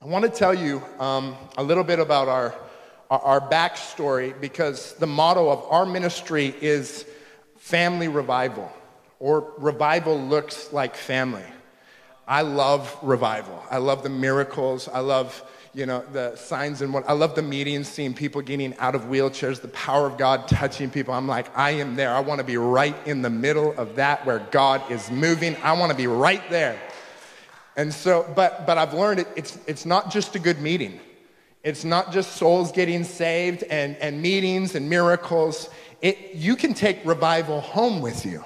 I want to tell you a little bit about our backstory, because the motto of our ministry is family revival, or revival looks like family. I love revival. I love the miracles. I love, the signs and I love the meetings, seeing people getting out of wheelchairs, the power of God touching people. I'm like, I am there. I want to be right in the middle of that where God is moving. I want to be right there. And so, but I've learned it's not just a good meeting. It's not just souls getting saved and meetings and miracles. You can take revival home with you.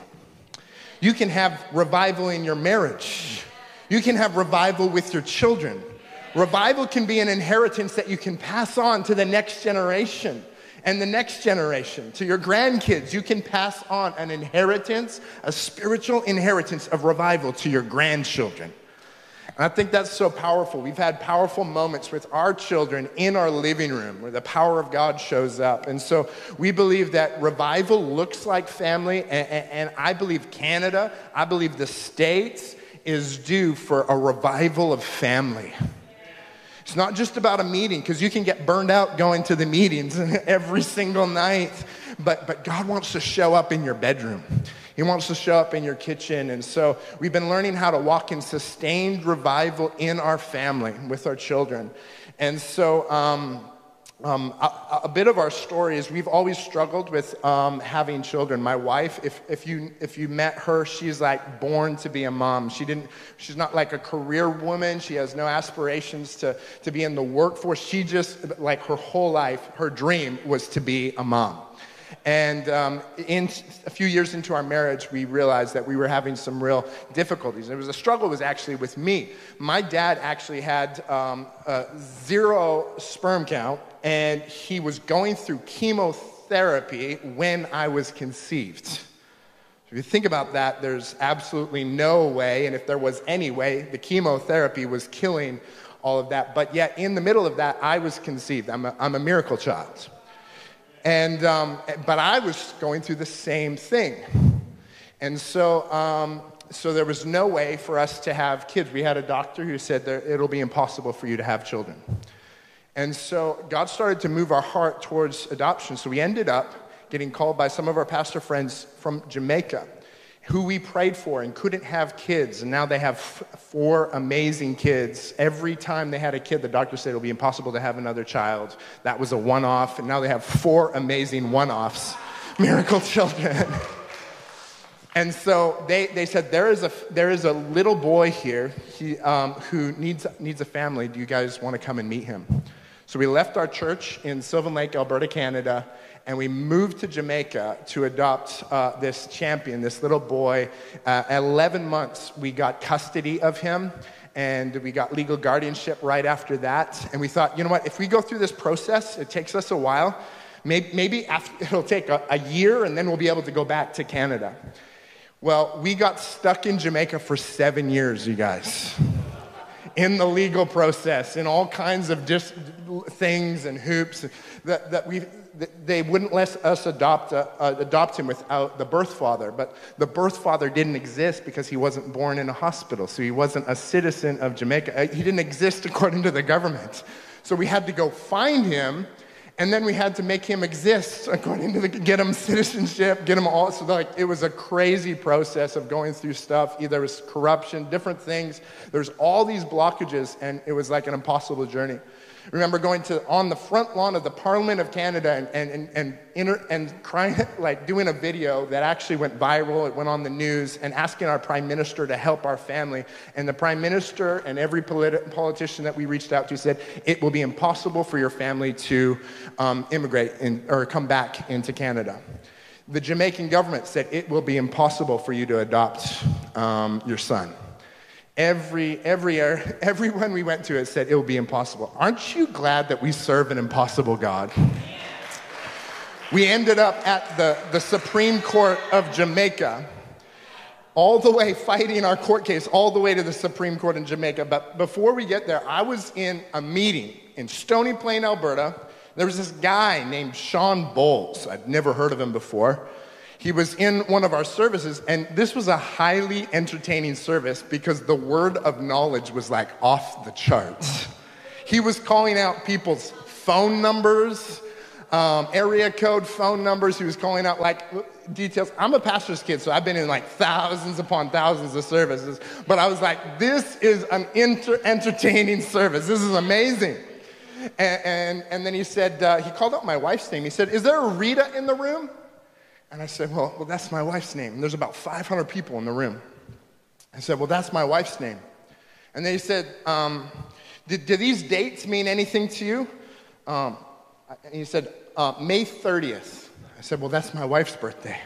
You can have revival in your marriage. You can have revival with your children. Revival can be an inheritance that you can pass on to the next generation and the next generation. To your grandkids, you can pass on an inheritance, a spiritual inheritance of revival to your grandchildren. And I think that's so powerful. We've had powerful moments with our children in our living room where the power of God shows up. And so we believe that revival looks like family. And I believe Canada, I believe the States is due for a revival of family. It's not just about a meeting, because you can get burned out going to the meetings every single night. But God wants to show up in your bedroom. He wants to show up in your kitchen. And so we've been learning how to walk in sustained revival in our family with our children. And so a bit of our story is we've always struggled with having children. My wife, if you met her, she's like born to be a mom. She's not like a career woman. She has no aspirations to be in the workforce. She just, like her whole life, her dream was to be a mom. And in a few years into our marriage, we realized that we were having some real difficulties. It was a struggle. Was actually with me. My dad actually had a zero sperm count, and he was going through chemotherapy when I was conceived. If you think about that, there's absolutely no way, and if there was any way, the chemotherapy was killing all of that. But yet, in the middle of that, I was conceived. I'm a miracle child. And but I was going through the same thing, and so there was no way for us to have kids. We had a doctor who said that it'll be impossible for you to have children, and so God started to move our heart towards adoption. So we ended up getting called by some of our pastor friends from Jamaica, who we prayed for and couldn't have kids, and now they have four amazing kids. Every time they had a kid, the doctor said it'll be impossible to have another child. That was a one-off, and now they have four amazing one-offs, miracle children. And so they said, there is a little boy here who needs a family. Do you guys want to come and meet him? So we left our church in Sylvan Lake, Alberta, Canada, and we moved to Jamaica to adopt this champion, this little boy. At 11 months, we got custody of him, and we got legal guardianship right after that. And we thought, you know what, if we go through this process, it takes us a while. Maybe it'll take a year, and then we'll be able to go back to Canada. Well, we got stuck in Jamaica for 7 years, you guys, in the legal process, in all kinds of just things and hoops that we've... They wouldn't let us adopt him without the birth father. But the birth father didn't exist because he wasn't born in a hospital. So he wasn't a citizen of Jamaica. He didn't exist according to the government. So we had to go find him, and then we had to make him exist according to get him citizenship, get him all. So it was a crazy process of going through stuff. There was corruption, different things. There's all these blockages, and it was like an impossible journey. Remember going on the front lawn of the Parliament of Canada and crying, like doing a video that actually went viral. It went on the news, and asking our prime minister to help our family. And the prime minister and every politician that we reached out to said, it will be impossible for your family to immigrate or come back into Canada. The Jamaican government said, it will be impossible for you to adopt your son. Everyone we went to, it said it will be impossible. Aren't you glad that we serve an impossible God? Yeah. We ended up at the Supreme Court of Jamaica, all the way fighting our court case, all the way to the Supreme Court in Jamaica. But before we get there, I was in a meeting in Stony Plain, Alberta. There was this guy named Sean Bolts. I'd never heard of him before. He was in one of our services, and this was a highly entertaining service because the word of knowledge was like off the charts. He was calling out people's phone numbers, area code phone numbers. He was calling out like details. I'm a pastor's kid, so I've been in like thousands upon thousands of services. But I was like, this is an entertaining service. This is amazing. And then he said, he called out my wife's name. He said, is there a Rita in the room? And I said, well, that's my wife's name. And there's about 500 people in the room. I said, well, that's my wife's name. And then he said, do these dates mean anything to you? And he said, May 30th. I said, well, that's my wife's birthday.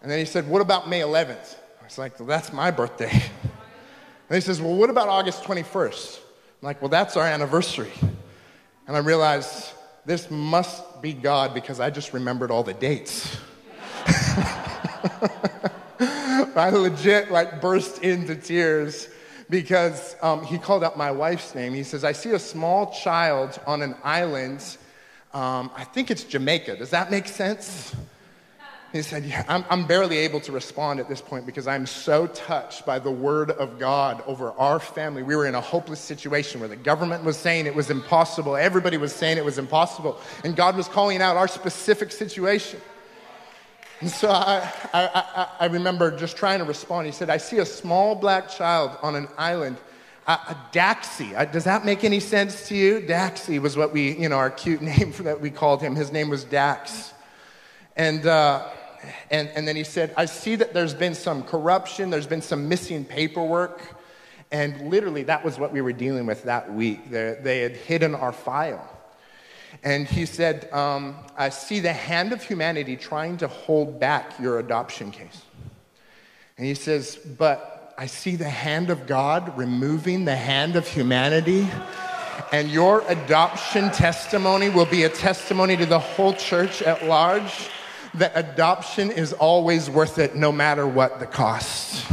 And then he said, what about May 11th? I was like, well, that's my birthday. And he says, well, what about August 21st? I'm like, well, that's our anniversary. And I realized this must be God because I just remembered all the dates. I legit like burst into tears because he called out my wife's name. He says, I see a small child on an island. I think it's Jamaica. Does that make sense? He said, yeah, I'm barely able to respond at this point because I'm so touched by the word of God over our family. We were in a hopeless situation where the government was saying it was impossible. Everybody was saying it was impossible. And God was calling out our specific situation. And so I remember just trying to respond. He said, I see a small black child on an island, a Daxie. Does that make any sense to you? Daxie was what we, you know, our cute name for that we called him. His name was Dax. And then he said, I see that there's been some corruption. There's been some missing paperwork. And literally, that was what we were dealing with that week. They had hidden our file. And he said, I see the hand of humanity trying to hold back your adoption case. And he says, but I see the hand of God removing the hand of humanity. And your adoption testimony will be a testimony to the whole church at large that adoption is always worth it, no matter what the cost.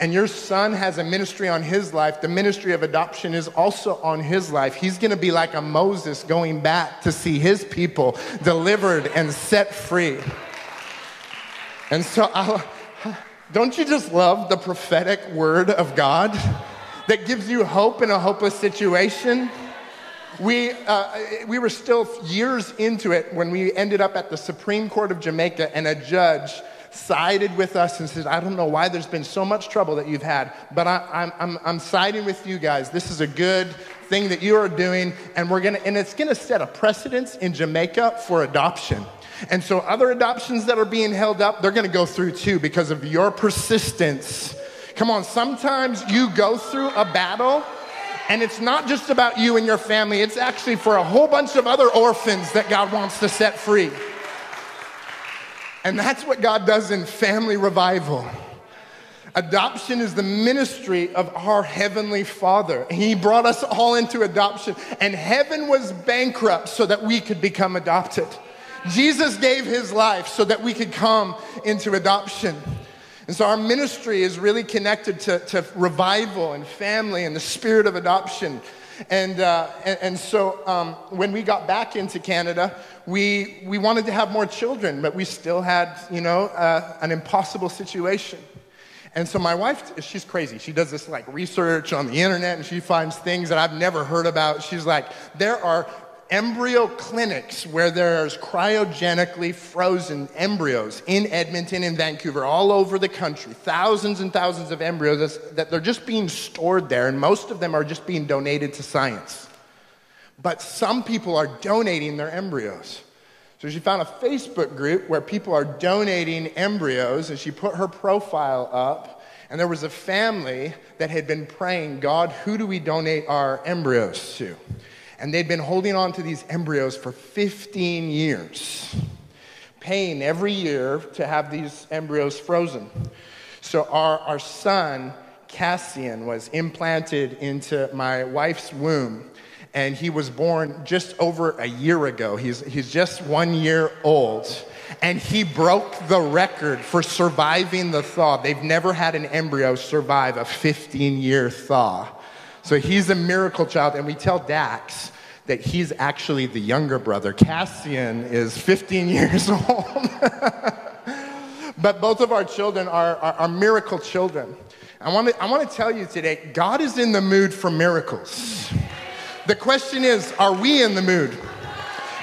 And your son has a ministry on his life. The ministry of adoption is also on his life. He's going to be like a Moses going back to see his people delivered and set free. And so, don't you just love the prophetic word of God that gives you hope in a hopeless situation? We were still years into it when we ended up at the Supreme Court of Jamaica, and a judge sided with us and said, I don't know why there's been so much trouble that you've had, but I'm siding with you guys. This is a good thing that you are doing, and it's gonna set a precedence in Jamaica for adoption. And so other adoptions that are being held up, they're gonna go through too because of your persistence. Come on, sometimes you go through a battle, and it's not just about you and your family. It's actually for a whole bunch of other orphans that God wants to set free. And that's what God does in family revival. Adoption is the ministry of our Heavenly Father. He brought us all into adoption, and heaven was bankrupt so that we could become adopted. Jesus gave his life so that we could come into adoption. And so our ministry is really connected to revival and family and the spirit of adoption. And so when we got back into Canada, we wanted to have more children, but we still had, an impossible situation. And so my wife, she's crazy. She does this like research on the internet, and she finds things that I've never heard about. She's like, there are embryo clinics where there's cryogenically frozen embryos in Edmonton and Vancouver, all over the country, thousands and thousands of embryos that they're just being stored there, and most of them are just being donated to science. But some people are donating their embryos. So she found a Facebook group where people are donating embryos, and she put her profile up, and there was a family that had been praying, God, who do we donate our embryos to? And they'd been holding on to these embryos for 15 years, paying every year to have these embryos frozen. So our son, Cassian, was implanted into my wife's womb, and he was born just over a year ago. He's just 1 year old, and he broke the record for surviving the thaw. They've never had an embryo survive a 15-year thaw. So he's a miracle child, and we tell Dax that he's actually the younger brother. Cassian is 15 years old. But both of our children are miracle children. I want to tell you today, God is in the mood for miracles. The question is, are we in the mood?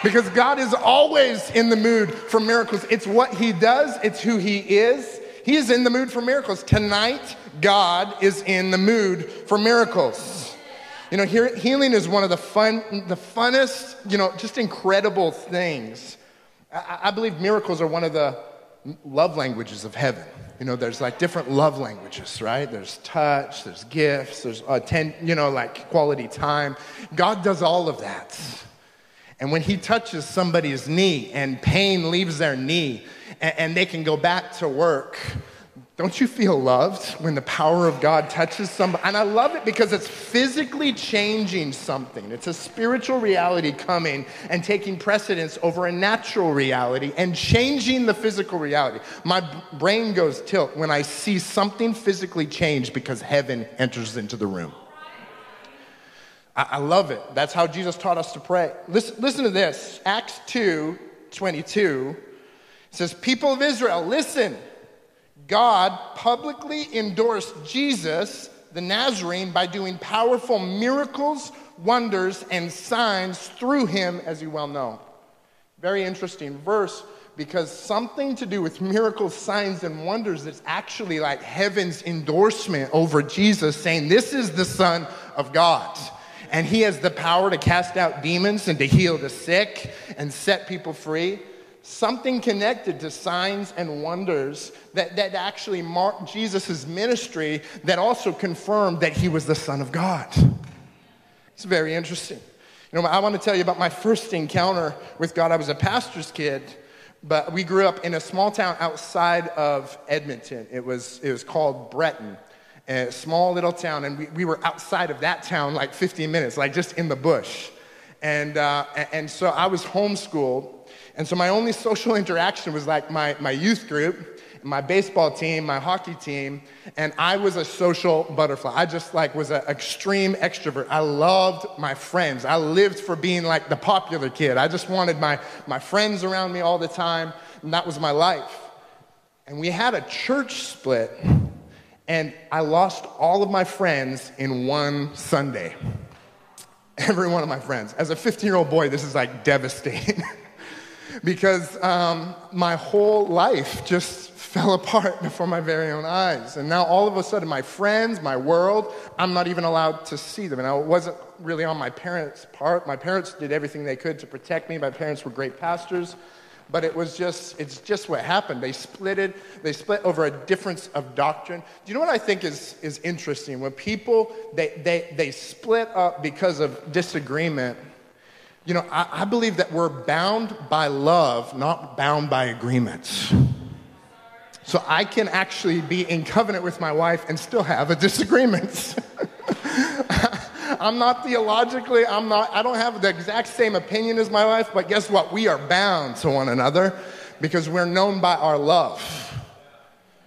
Because God is always in the mood for miracles. It's what he does. It's who he is. He is in the mood for miracles. Tonight, God is in the mood for miracles. You know, healing is one of the funnest, you know, just incredible things. I believe miracles are one of the love languages of heaven. You know, there's like different love languages, right? There's touch, there's gifts, there's like quality time. God does all of that. And when he touches somebody's knee and pain leaves their knee and they can go back to work, don't you feel loved when the power of God touches somebody? And I love it because it's physically changing something. It's a spiritual reality coming and taking precedence over a natural reality and changing the physical reality. My brain goes tilt when I see something physically change because heaven enters into the room. I love it. That's how Jesus taught us to pray. Listen to this. Acts 2:22 says, people of Israel, listen. God publicly endorsed Jesus, the Nazarene, by doing powerful miracles, wonders, and signs through him, as you well know. Very interesting verse, because something to do with miracles, signs, and wonders is actually like heaven's endorsement over Jesus, saying this is the Son of God. And he has the power to cast out demons and to heal the sick and set people free. Something connected to signs and wonders that actually marked Jesus' ministry that also confirmed that he was the Son of God. It's very interesting. You know, I want to tell you about my first encounter with God. I was a pastor's kid, but we grew up in a small town outside of Edmonton. It was called Breton. A small little town, and we were outside of that town like 15 minutes, like just in the bush. And so I was homeschooled, and so my only social interaction was like my youth group, my baseball team, my hockey team, and I was a social butterfly. I just like was an extreme extrovert. I loved my friends. I lived for being like the popular kid. I just wanted my friends around me all the time, and that was my life. And we had a church split. And I lost all of my friends in one Sunday. Every one of my friends. As a 15-year-old boy, this is like devastating. Because my whole life just fell apart before my very own eyes. And now all of a sudden, my friends, my world, I'm not even allowed to see them. And it wasn't really on my parents' part. My parents did everything they could to protect me. My parents were great pastors. But it's just what happened. They split over a difference of doctrine. Do you know what I think is interesting? When people, they split up because of disagreement, you know, I believe that we're bound by love, not bound by agreements. So I can actually be in covenant with my wife and still have a disagreement. I don't have the exact same opinion as my wife, but guess what? We are bound to one another because we're known by our love.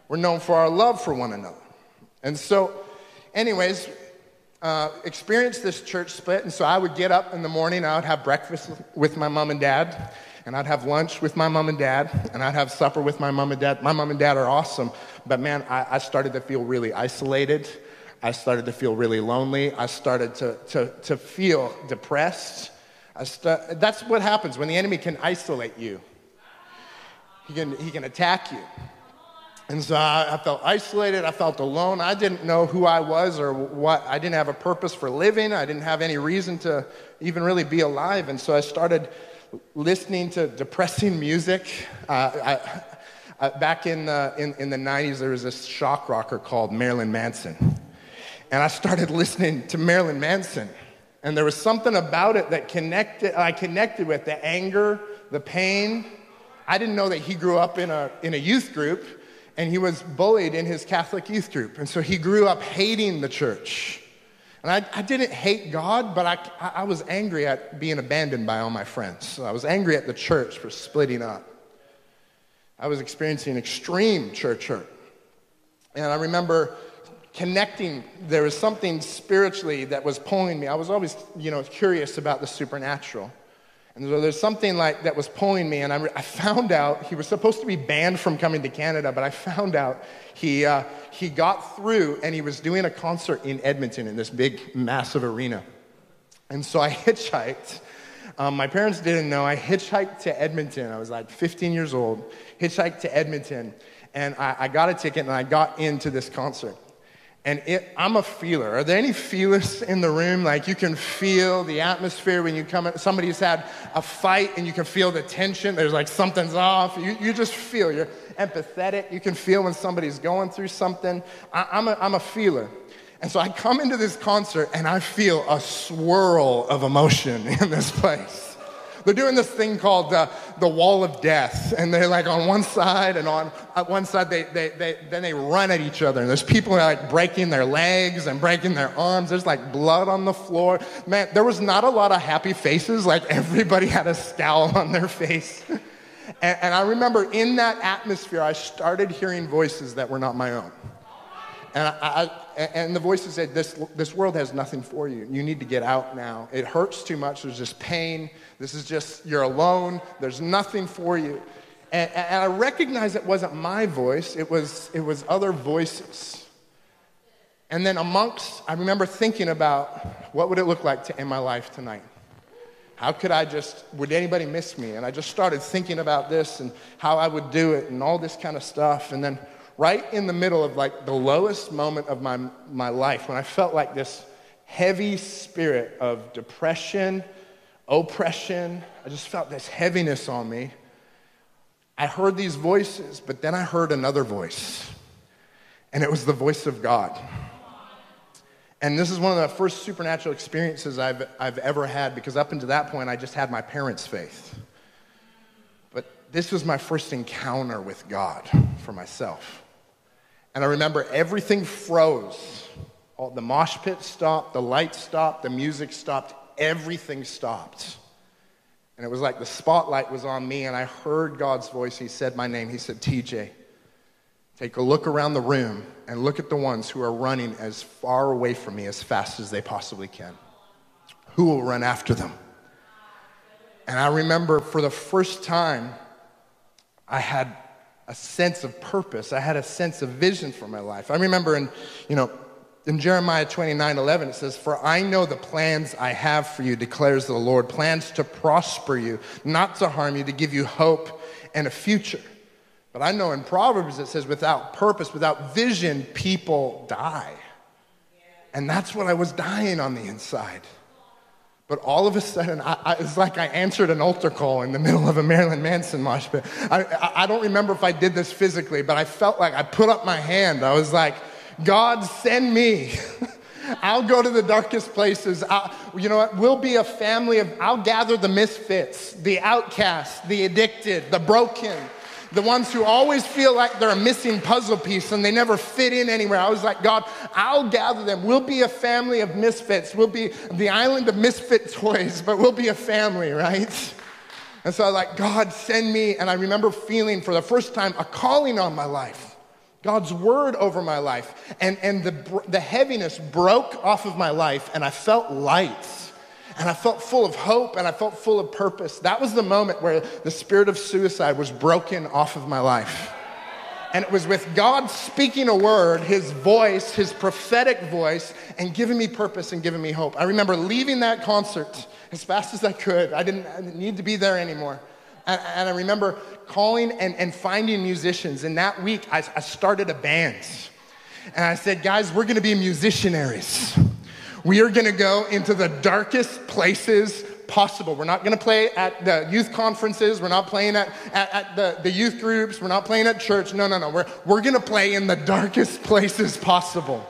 We're known for our love for one another. And so, anyways, experienced this church split. And so I would get up in the morning, I would have breakfast with my mom and dad, and I'd have lunch with my mom and dad, and I'd have supper with my mom and dad. My mom and dad are awesome, but man, I started to feel really isolated. I started to feel really lonely. I started to feel depressed. That's what happens when the enemy can isolate you. He can attack you. And so I felt isolated. I felt alone. I didn't know who I was or what. I didn't have a purpose for living. I didn't have any reason to even really be alive. And so I started listening to depressing music. Back in the 90s, there was this shock rocker called Marilyn Manson. And I started listening to Marilyn Manson. And there was something about it that I connected with the anger, the pain. I didn't know that he grew up in a youth group, and he was bullied in his Catholic youth group. And so he grew up hating the church. And I didn't hate God, but I was angry at being abandoned by all my friends. So I was angry at the church for splitting up. I was experiencing extreme church hurt. And I remember connecting, there was something spiritually that was pulling me. I was always, you know, curious about the supernatural. And so there's something like that was pulling me, and I found out he was supposed to be banned from coming to Canada, but I found out he got through, and he was doing a concert in Edmonton in this big, massive arena. And so I hitchhiked. My parents didn't know. I hitchhiked to Edmonton. I was like 15 years old. Hitchhiked to Edmonton. And I got a ticket, and I got into this concert. And I'm a feeler. Are there any feelers in the room? Like, you can feel the atmosphere when you come in. Somebody's had a fight, and you can feel the tension. There's like something's off. You just feel. You're empathetic. You can feel when somebody's going through something. I'm a feeler. And so I come into this concert, and I feel a swirl of emotion in this place. They're doing this thing called the wall of death, and they're like on one side, and they run at each other, and there's people who are like breaking their legs and breaking their arms. There's like blood on the floor. Man, there was not a lot of happy faces. Like, everybody had a scowl on their face. And I remember in that atmosphere, I started hearing voices that were not my own. And the voices said, this world has nothing for you. You need to get out now. It hurts too much. There's just pain. This is just, you're alone. There's nothing for you. And I recognized it wasn't my voice. It was other voices. And then I remember thinking about, what would it look like to end my life tonight? How could I would anybody miss me? And I just started thinking about this and how I would do it and all this kind of stuff. And then right in the middle of like the lowest moment of my life, when I felt like this heavy spirit of depression, oppression, I just felt this heaviness on me. I heard these voices, but then I heard another voice, and it was the voice of God. And this is one of the first supernatural experiences I've ever had, because up until that point, I just had my parents' faith. But this was my first encounter with God for myself. And I remember everything froze. All the mosh pit stopped, the lights stopped, the music stopped, everything stopped. And it was like the spotlight was on me, and I heard God's voice. He said my name. He said, TJ, take a look around the room and look at the ones who are running as far away from me as fast as they possibly can. Who will run after them? And I remember for the first time, I had a sense of purpose. I had a sense of vision for my life. I remember in Jeremiah 29:11, it says, "For I know the plans I have for you, declares the Lord, plans to prosper you, not to harm you, to give you hope and a future." But I know in Proverbs it says, without purpose, without vision, people die. And that's what I was dying on the inside. But all of a sudden, it's like I answered an altar call in the middle of a Marilyn Manson mosh pit. I don't remember if I did this physically, but I felt like I put up my hand. I was like, God, send me. I'll go to the darkest places. You know what? We'll be a family of, I'll gather the misfits, the outcasts, the addicted, the broken, the ones who always feel like they're a missing puzzle piece and they never fit in anywhere. I was like, God, I'll gather them. We'll be a family of misfits. We'll be the island of misfit toys, but we'll be a family, right? And so I was like, God, send me. And I remember feeling for the first time a calling on my life. God's word over my life, and the heaviness broke off of my life, and I felt light, and I felt full of hope, and I felt full of purpose. That was the moment where the spirit of suicide was broken off of my life. And it was with God speaking a word, his voice, his prophetic voice, and giving me purpose and giving me hope. I remember leaving that concert as fast as I could. I didn't need to be there anymore. And I remember calling and finding musicians. And that week, I started a band. And I said, guys, we're going to be musicianaries. We are going to go into the darkest places possible. We're not going to play at the youth conferences. We're not playing at the youth groups. We're not playing at church. No. We're going to play in the darkest places possible.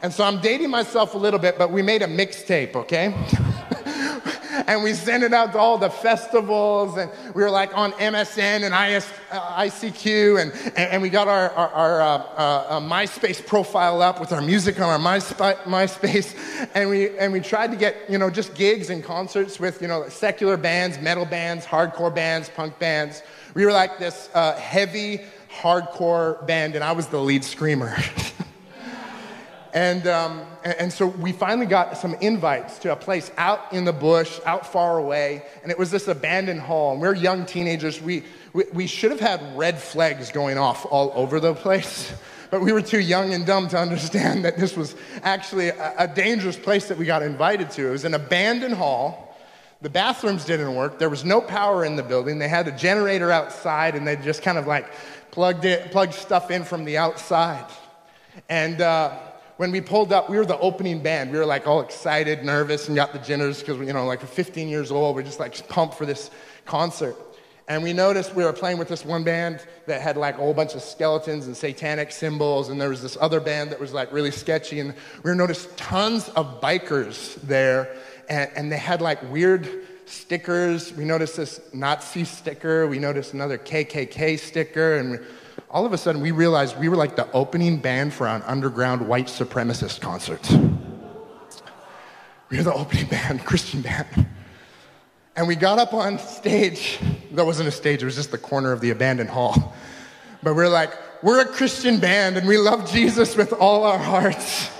And so I'm dating myself a little bit, but we made a mixtape, okay? And we sent it out to all the festivals, and we were like on MSN and ICQ, and we got our MySpace profile up with our music on our MySpace, and we tried to get just gigs and concerts with secular bands, metal bands, hardcore bands, punk bands. We were like this heavy hardcore band, and I was the lead screamer. And so we finally got some invites to a place out in the bush, out far away, and it was this abandoned hall. And we're young teenagers. We should have had red flags going off all over the place. But we were too young and dumb to understand that this was actually a dangerous place that we got invited to. It was an abandoned hall. The bathrooms didn't work. There was no power in the building. They had a generator outside, and they just kind of like plugged stuff in from the outside. And when we pulled up, we were the opening band. We were like all excited, nervous, and got the jitters because, you know, like we're 15 years old. We're just like pumped for this concert. And we noticed we were playing with this one band that had like a whole bunch of skeletons and satanic symbols, and there was this other band that was like really sketchy, and we noticed tons of bikers there, and they had like weird stickers. We noticed this Nazi sticker. We noticed another KKK sticker, and all of a sudden we realized we were like the opening band for an underground white supremacist concert. We were the opening band, Christian band. And we got up on stage. That wasn't a stage, it was just the corner of the abandoned hall. But we're like, we're a Christian band and we love Jesus with all our hearts.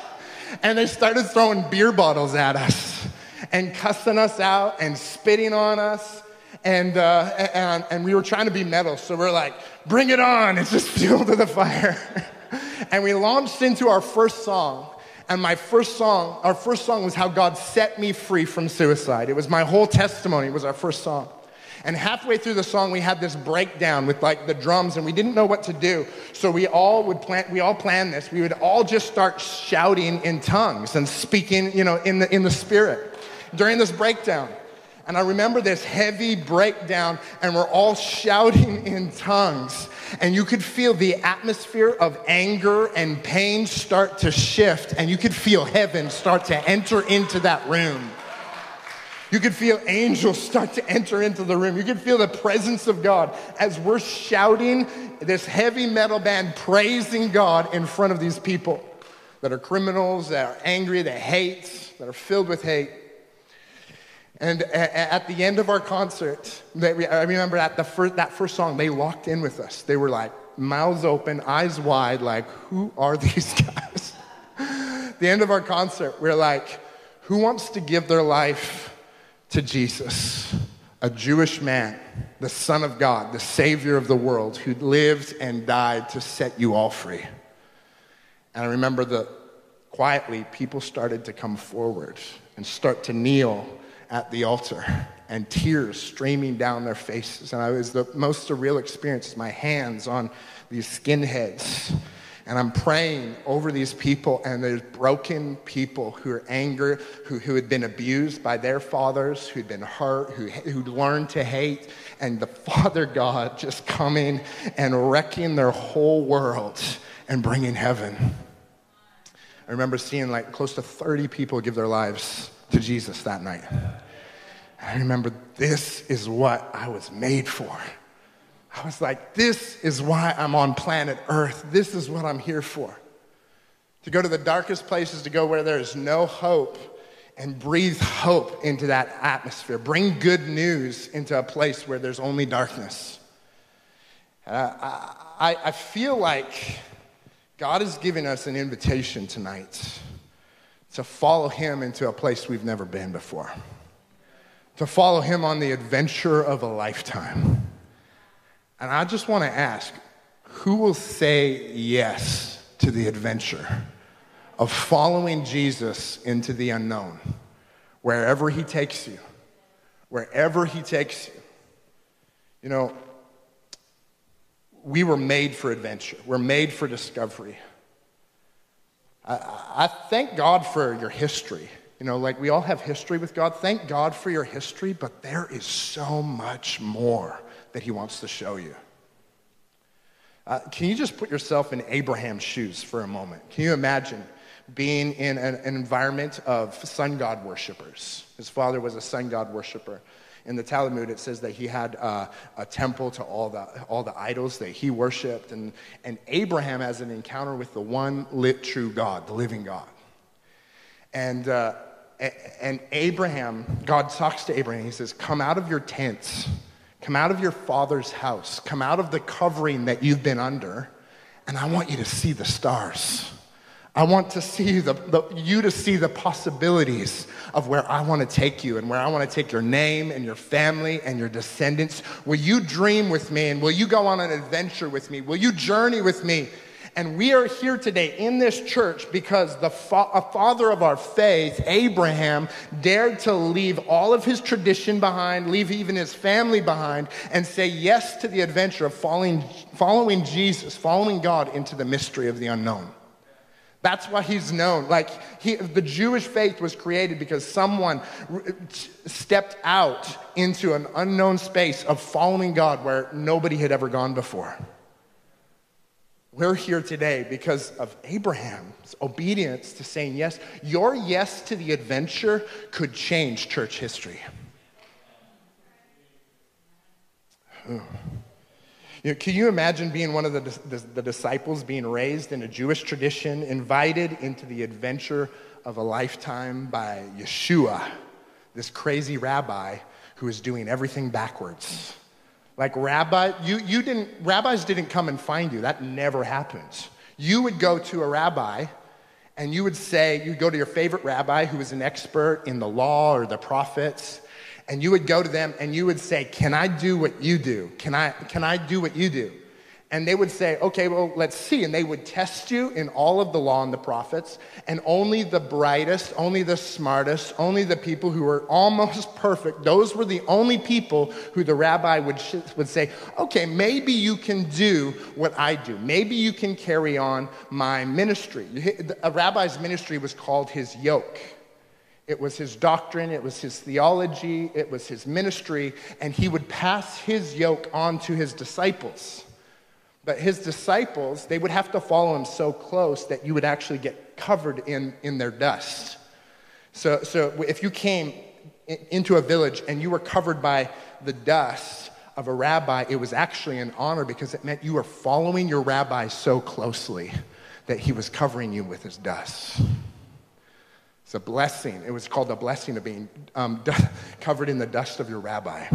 And they started throwing beer bottles at us and cussing us out and spitting on us. And we were trying to be metal, so we're like, bring it on, it's just fuel to the fire. And we launched into our first song. And our first song was how God set me free from suicide. It was my whole testimony. It was our first song. And halfway through the song, we had this breakdown with like the drums, and we didn't know what to do. So we all planned this. We would all just start shouting in tongues and speaking, you know, in the spirit during this breakdown. And I remember this heavy breakdown, and we're all shouting in tongues. And you could feel the atmosphere of anger and pain start to shift, and you could feel heaven start to enter into that room. You could feel angels start to enter into the room. You could feel the presence of God as we're shouting, this heavy metal band praising God in front of these people that are criminals, that are angry, that hate, that are filled with hate. And at the end of our concert, I remember at that first song, they walked in with us. They were like mouths open, eyes wide, like, who are these guys? At the end of our concert, we're like, who wants to give their life to Jesus? A Jewish man, the Son of God, the Savior of the world, who lived and died to set you all free. And I remember that quietly, people started to come forward and start to kneel at the altar, and tears streaming down their faces. And it was the most surreal experience, my hands on these skinheads, and I'm praying over these people, and there's broken people who are angry, who had been abused by their fathers, who'd been hurt, who'd learned to hate, and the Father God just coming and wrecking their whole world and bringing heaven. I remember seeing like close to 30 people give their lives to Jesus that night. I remember, this is what I was made for. I was like, this is why I'm on planet Earth. This is what I'm here for. To go to the darkest places, to go where there is no hope, and breathe hope into that atmosphere. Bring good news into a place where there's only darkness. I feel like God is giving us an invitation tonight to follow him into a place we've never been before, to follow him on the adventure of a lifetime. And I just want to ask, who will say yes to the adventure of following Jesus into the unknown, wherever he takes you, wherever he takes you? You know, we were made for adventure. We're made for discovery. I thank God for your history. You know, like we all have history with God. Thank God for your history, but there is so much more that he wants to show you. Can you just put yourself in Abraham's shoes for a moment? Can you imagine being in an environment of sun god worshipers? His father was a sun god worshiper. In the Talmud, it says that he had a temple to all the idols that he worshipped. And Abraham has an encounter with the one true God, the living God. And Abraham, God talks to Abraham. He says, come out of your tents. Come out of your father's house. Come out of the covering that you've been under. And I want you to see the stars. I want to see you to see the possibilities of where I want to take you and where I want to take your name and your family and your descendants. Will you dream with me, and will you go on an adventure with me? Will you journey with me? And we are here today in this church because the father of our faith, Abraham, dared to leave all of his tradition behind, leave even his family behind, and say yes to the adventure of following Jesus, following God into the mystery of the unknown. That's why he's known. Like, the Jewish faith was created because someone stepped out into an unknown space of following God where nobody had ever gone before. We're here today because of Abraham's obedience to saying yes. Your yes to the adventure could change church history. Ooh. Can you imagine being one of the disciples, being raised in a Jewish tradition, invited into the adventure of a lifetime by Yeshua, this crazy rabbi who is doing everything backwards? Like, rabbis didn't come and find you. That never happens. You would go to a rabbi, and you would say, you'd go to your favorite rabbi who is an expert in the law or the prophets, and you would go to them and you would say, can I do what you do? Can I do what you do? And they would say, okay, well, let's see. And they would test you in all of the law and the prophets. And only the brightest, only the smartest, only the people who were almost perfect, those were the only people who the rabbi would say, okay, maybe you can do what I do. Maybe you can carry on my ministry. A rabbi's ministry was called his yoke. It was his doctrine, it was his theology, it was his ministry, and he would pass his yoke on to his disciples. But his disciples, they would have to follow him so close that you would actually get covered in their dust. So if you came into a village and you were covered by the dust of a rabbi, it was actually an honor because it meant you were following your rabbi so closely that he was covering you with his dust. It's a blessing. It was called the blessing of being covered in the dust of your rabbi.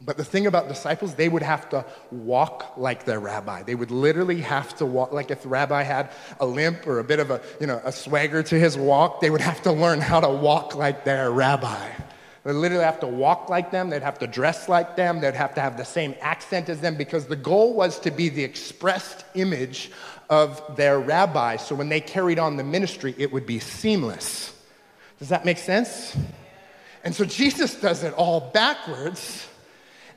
But the thing about disciples, they would have to walk like their rabbi. They would literally have to walk. Like if the rabbi had a limp or a bit of a swagger to his walk, they would have to learn how to walk like their rabbi. They literally have to walk like them. They'd have to dress like them. They'd have to have the same accent as them because the goal was to be the expressed image of their rabbi. So when they carried on the ministry, it would be seamless. Does that make sense? And so Jesus does it all backwards.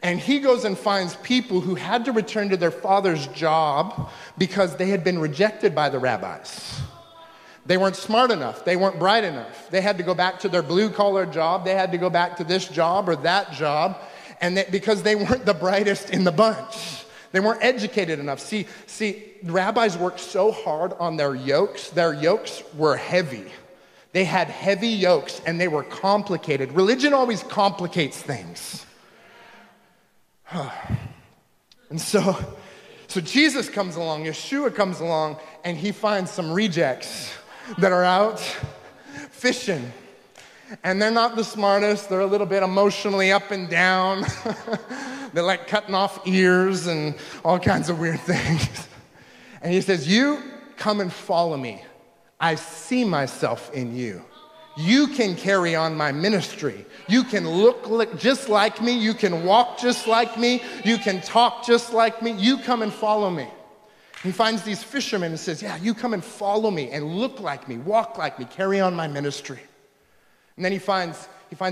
And he goes and finds people who had to return to their father's job because they had been rejected by the rabbis. They weren't smart enough. They weren't bright enough. They had to go back to their blue-collar job. They had to go back to this job or that job, and because they weren't the brightest in the bunch. They weren't educated enough. See, rabbis worked so hard on their yokes. Their yokes were heavy. They had heavy yokes, and they were complicated. Religion always complicates things. And so Jesus comes along, Yeshua comes along, and he finds some rejects that are out fishing. And they're not the smartest. They're a little bit emotionally up and down. They're like cutting off ears and all kinds of weird things. And he says, you come and follow me. I see myself in you. You can carry on my ministry. You can look just like me. You can walk just like me. You can talk just like me. You come and follow me. He finds these fishermen and says, yeah, you come and follow me and look like me, walk like me, carry on my ministry. And then he finds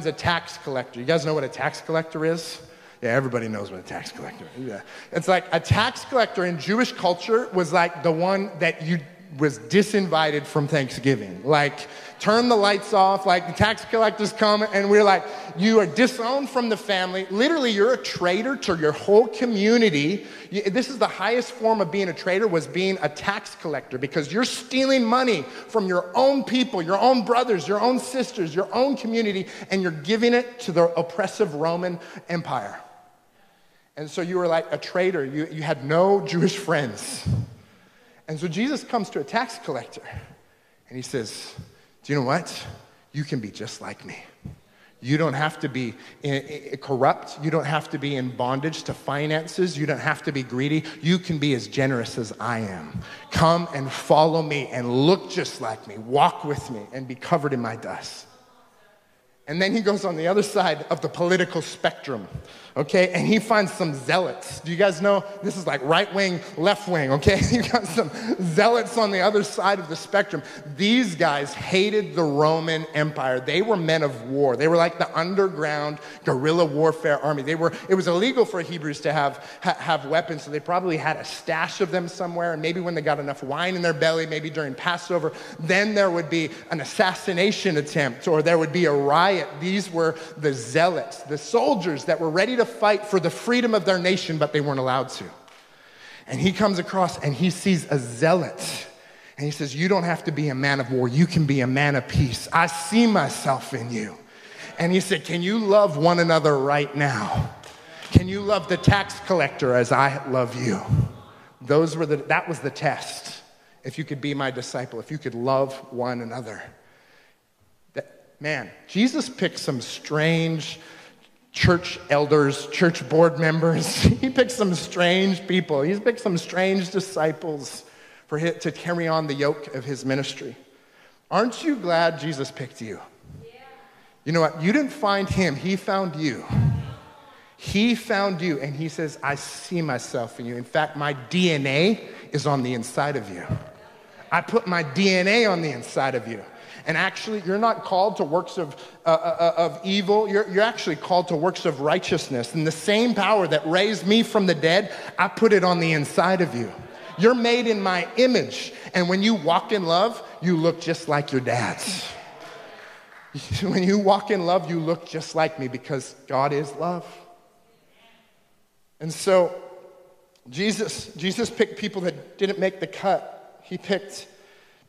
a tax collector. You guys know what a tax collector is? Yeah, everybody knows what a tax collector is. Yeah. It's like a tax collector in Jewish culture was like the one that you was disinvited from Thanksgiving. Like, turn the lights off, like the tax collectors come, and we're like, you are disowned from the family. Literally, you're a traitor to your whole community. This is the highest form of being a traitor, was being a tax collector, because you're stealing money from your own people, your own brothers, your own sisters, your own community, and you're giving it to the oppressive Roman Empire. And so you were like a traitor. You had no Jewish friends. And so Jesus comes to a tax collector, and he says, do you know what? You can be just like me. You don't have to be corrupt. You don't have to be in bondage to finances. You don't have to be greedy. You can be as generous as I am. Come and follow me and look just like me. Walk with me and be covered in my dust. And then he goes on the other side of the political spectrum, okay? And he finds some zealots. Do you guys know? This is like right wing, left wing, okay? You got some zealots on the other side of the spectrum. These guys hated the Roman Empire. They were men of war. They were like the underground guerrilla warfare army. It was illegal for Hebrews to have weapons, so they probably had a stash of them somewhere, and maybe when they got enough wine in their belly, maybe during Passover, then there would be an assassination attempt, or there would be a riot. These were the zealots, the soldiers that were ready to fight for the freedom of their nation, but they weren't allowed to. And he comes across and he sees a zealot. And he says, you don't have to be a man of war. You can be a man of peace. I see myself in you. And he said, can you love one another right now? Can you love the tax collector as I love you? That was the test. If you could be my disciple, if you could love one another. Man, Jesus picked some strange church elders, church board members. He picked some strange people. He's picked some strange disciples to carry on the yoke of his ministry. Aren't you glad Jesus picked you? Yeah. You know what? You didn't find him. He found you. He found you, and he says, I see myself in you. In fact, my DNA is on the inside of you. I put my DNA on the inside of you. And actually, you're not called to works of evil. You're actually called to works of righteousness. And the same power that raised me from the dead, I put it on the inside of you. You're made in my image. And when you walk in love, you look just like your dad's. When you walk in love, you look just like me because God is love. And so Jesus picked people that didn't make the cut. He picked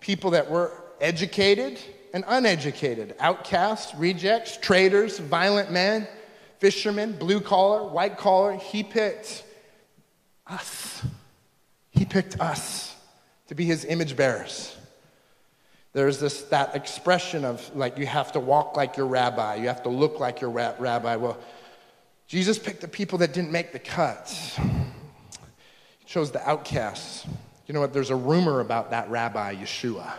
people that were educated and uneducated, outcasts, rejects, traitors, violent men, fishermen, blue collar, white collar. He picked us. He picked us to be his image bearers. There's that expression of like, you have to walk like your rabbi. You have to look like your rabbi. Well, Jesus picked the people that didn't make the cuts. He chose the outcasts. You know what? There's a rumor about that rabbi, Yeshua,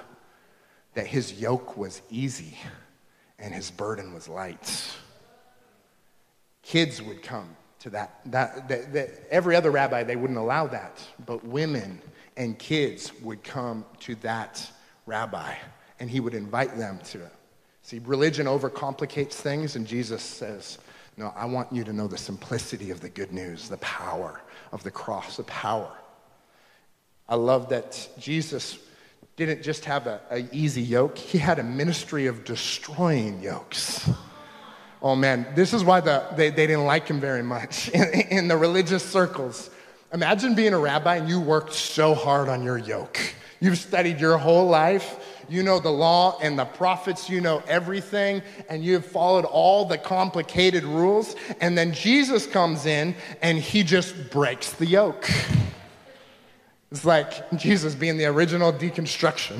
that his yoke was easy and his burden was light. Kids would come to that. Every other rabbi, they wouldn't allow that. But women and kids would come to that rabbi, and he would invite them to it. See, religion overcomplicates things, and Jesus says, no, I want you to know the simplicity of the good news, the power of the cross, the power. I love that Jesus didn't just have an easy yoke. He had a ministry of destroying yokes. Oh, man, this is why they didn't like him very much in the religious circles. Imagine being a rabbi and you worked so hard on your yoke. You've studied your whole life. You know the law and the prophets. You know everything. And you have followed all the complicated rules. And then Jesus comes in and he just breaks the yoke. It's like Jesus being the original deconstruction.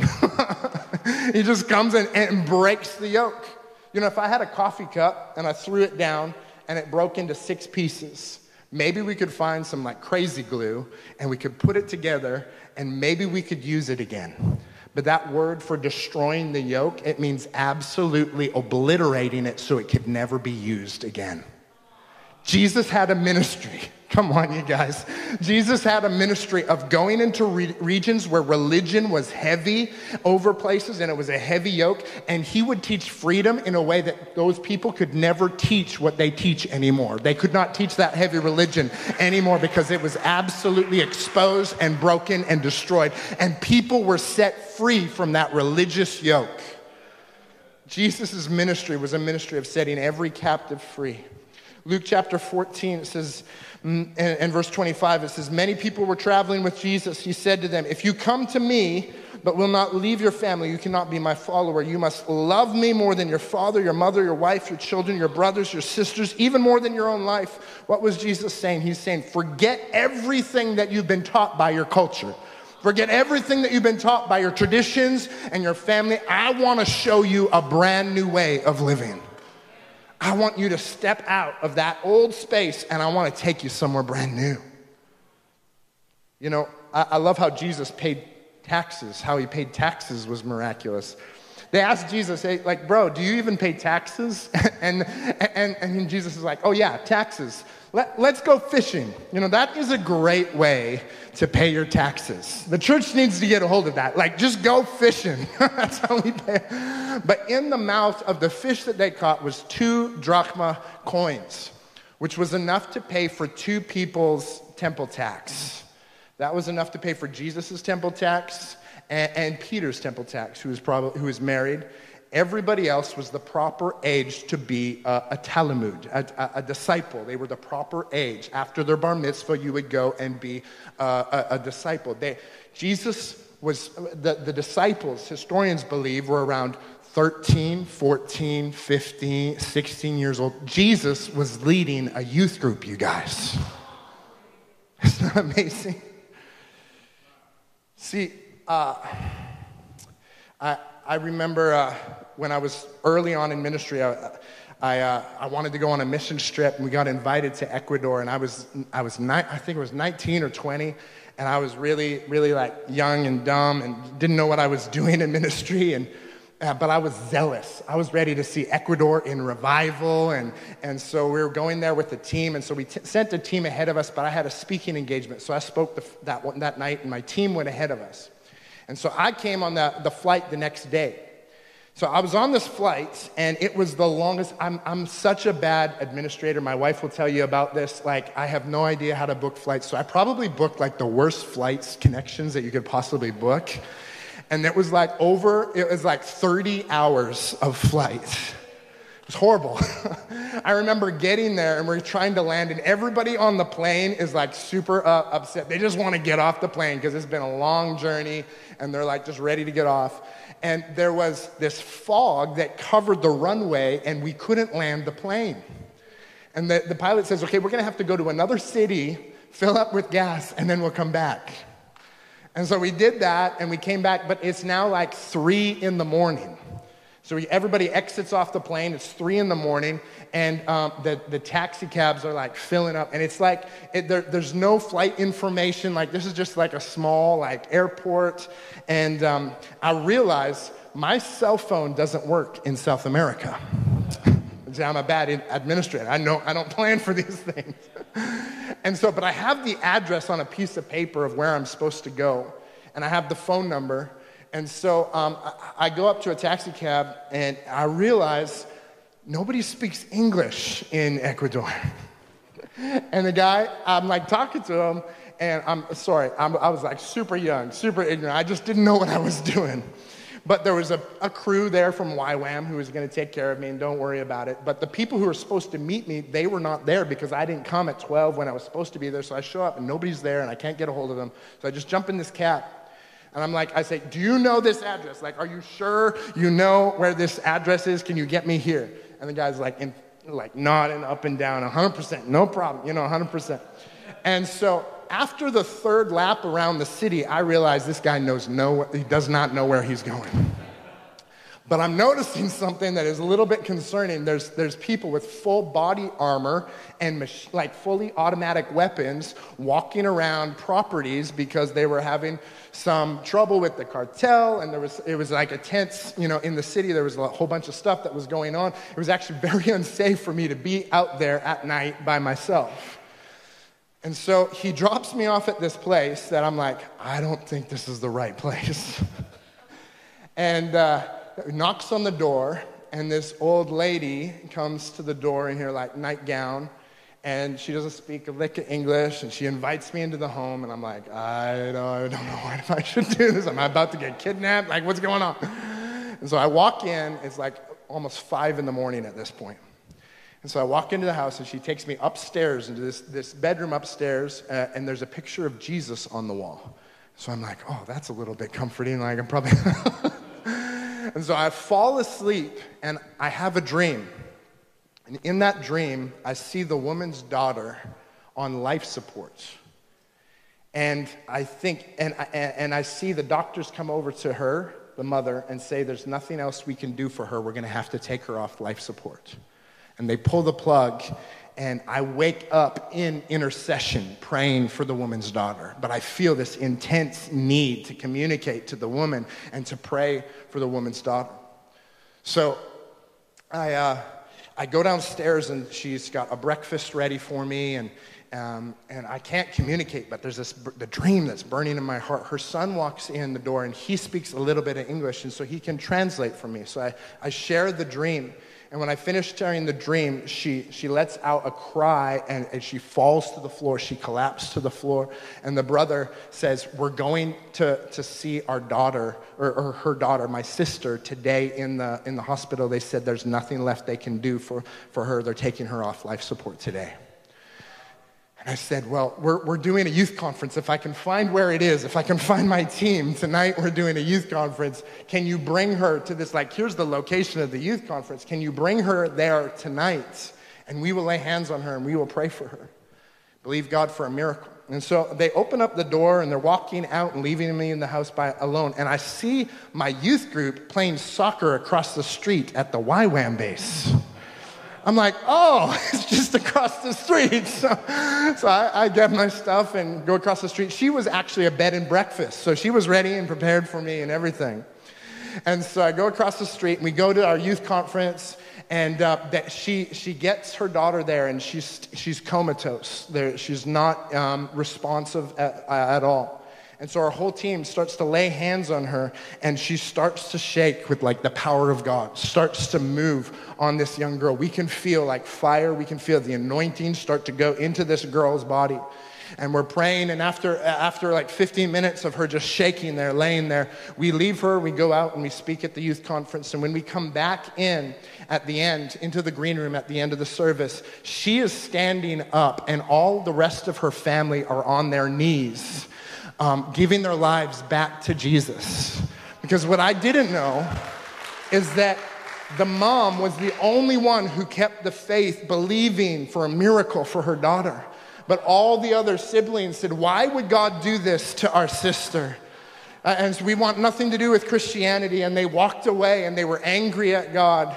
He just comes in and breaks the yoke. You know, if I had a coffee cup and I threw it down and it broke into 6 pieces, maybe we could find some like crazy glue and we could put it together and maybe we could use it again. But that word for destroying the yoke, it means absolutely obliterating it so it could never be used again. Jesus had a ministry. Come on, you guys. Jesus had a ministry of going into regions where religion was heavy over places, and it was a heavy yoke, and he would teach freedom in a way that those people could never teach what they teach anymore. They could not teach that heavy religion anymore because it was absolutely exposed and broken and destroyed, and people were set free from that religious yoke. Jesus' ministry was a ministry of setting every captive free. Luke chapter 14, it says, and verse 25, it says, many people were traveling with Jesus. He said to them, if you come to me, but will not leave your family, you cannot be my follower. You must love me more than your father, your mother, your wife, your children, your brothers, your sisters, even more than your own life. What was Jesus saying? He's saying, forget everything that you've been taught by your culture. Forget everything that you've been taught by your traditions and your family. I want to show you a brand new way of living. I want you to step out of that old space, and I want to take you somewhere brand new. You know, I love how Jesus paid taxes. How he paid taxes was miraculous. They asked Jesus, hey, like, bro, do you even pay taxes? and Jesus is like, oh yeah, taxes. Let's go fishing. You know, that is a great way to pay your taxes. The church needs to get a hold of that. Like, just go fishing. That's how we pay. But in the mouth of the fish that they caught was 2 drachma coins, which was enough to pay for 2 people's temple tax. That was enough to pay for Jesus' temple tax and Peter's temple tax, who was married. Everybody else was the proper age to be a Talmud, a disciple. They were the proper age. After their bar mitzvah, you would go and be a disciple. The disciples, historians believe, were around 13, 14, 15, 16 years old. Jesus was leading a youth group, you guys. Isn't that amazing? See, I remember when I was early on in ministry, I wanted to go on a mission trip, and we got invited to Ecuador, and I think it was 19 or 20, and I was really, really like young and dumb and didn't know what I was doing in ministry, and but I was zealous. I was ready to see Ecuador in revival, and so we were going there with the team, and so we sent a team ahead of us, but I had a speaking engagement, so I spoke that night, and my team went ahead of us. And so I came on the flight the next day. So I was on this flight, and it was the longest. I'm such a bad administrator. My wife will tell you about this. Like, I have no idea how to book flights. So I probably booked, like, the worst flights connections that you could possibly book. And it was, like, 30 hours of flight. It was horrible. I remember getting there, and we're trying to land, and everybody on the plane is like super upset. They just want to get off the plane because it's been a long journey, and they're like just ready to get off. And there was this fog that covered the runway, and we couldn't land the plane. And the pilot says, okay, we're going to have to go to another city, fill up with gas, and then we'll come back. And so we did that, and we came back, but it's now like 3 in the morning. So everybody exits off the plane. It's 3 in the morning, and the taxi cabs are like filling up, and it's like there's no flight information. Like, this is just like a small like airport, and I realized my cell phone doesn't work in South America. I'm a bad administrator. I know I don't plan for these things, and so but I have the address on a piece of paper of where I'm supposed to go, and I have the phone number. And so I go up to a taxi cab, and I realize nobody speaks English in Ecuador. And the guy, I'm like talking to him, and I was like super young, super ignorant. I just didn't know what I was doing. But there was a crew there from YWAM who was going to take care of me, and don't worry about it. But the people who were supposed to meet me, they were not there because I didn't come at 12 when I was supposed to be there. So I show up, and nobody's there, and I can't get a hold of them. So I just jump in this cab. And I say, do you know this address? Like, are you sure you know where this address is? Can you get me here? And the guy's like, nodding up and down, 100%, no problem, 100%. And so after the third lap around the city, I realized this guy he does not know where he's going. But I'm noticing something that is a little bit concerning. There's people with full body armor and fully automatic weapons walking around properties because they were having some trouble with the cartel, and it was like a tense, in the city. There was a whole bunch of stuff that was going on. It was actually very unsafe for me to be out there at night by myself. And so he drops me off at this place that I'm like, I don't think this is the right place. And knocks on the door, and this old lady comes to the door in her like nightgown, and she doesn't speak a lick of English, and she invites me into the home, and I'm like, I don't know if I should do this. Am I about to get kidnapped? Like, what's going on? And so I walk in. It's like almost 5 in the morning at this point. And so I walk into the house, and she takes me upstairs into this bedroom upstairs, and there's a picture of Jesus on the wall. So I'm like, oh, that's a little bit comforting. Like, I'm probably... And so I fall asleep, and I have a dream. And in that dream, I see the woman's daughter on life support. And I think, and I see the doctors come over to her, the mother, and say, there's nothing else we can do for her. We're going to have to take her off life support. And they pull the plug, and I wake up in intercession praying for the woman's daughter. But I feel this intense need to communicate to the woman and to pray for the woman's daughter. So I go downstairs, and she's got a breakfast ready for me, and I can't communicate, but there's the dream that's burning in my heart. Her son walks in the door, and he speaks a little bit of English, and so he can translate for me. So I share the dream, and when I finish sharing the dream, she lets out a cry, and she falls to the floor. She collapsed to the floor, and the brother says, we're going to see our daughter, or her daughter, my sister, today in the hospital. They said there's nothing left they can do for her. They're taking her off life support today. And I said, well, we're doing a youth conference. If I can find where it is, if I can find my team, tonight we're doing a youth conference. Can you bring her to this? Like, here's the location of the youth conference. Can you bring her there tonight? And we will lay hands on her, and we will pray for her. Believe God for a miracle. And so they open up the door, and they're walking out and leaving me in the house alone. And I see my youth group playing soccer across the street at the YWAM base. I'm like, oh, it's just across the street. So I get my stuff and go across the street. She was actually a bed and breakfast, so she was ready and prepared for me and everything. And so I go across the street, and we go to our youth conference, and she gets her daughter there, and she's comatose. She's not responsive at all. And so our whole team starts to lay hands on her, and she starts to shake with, like, the power of God, starts to move on this young girl. We can feel, like, fire. We can feel the anointing start to go into this girl's body. And we're praying, and after like 15 minutes of her just shaking there, laying there, we leave her, we go out, and we speak at the youth conference. And when we come back in at the end, into the green room at the end of the service, she is standing up, and all the rest of her family are on their knees, giving their lives back to Jesus. Because what I didn't know is that the mom was the only one who kept the faith, believing for a miracle for her daughter. But all the other siblings said, why would God do this to our sister? And so we want nothing to do with Christianity. And they walked away, and they were angry at God.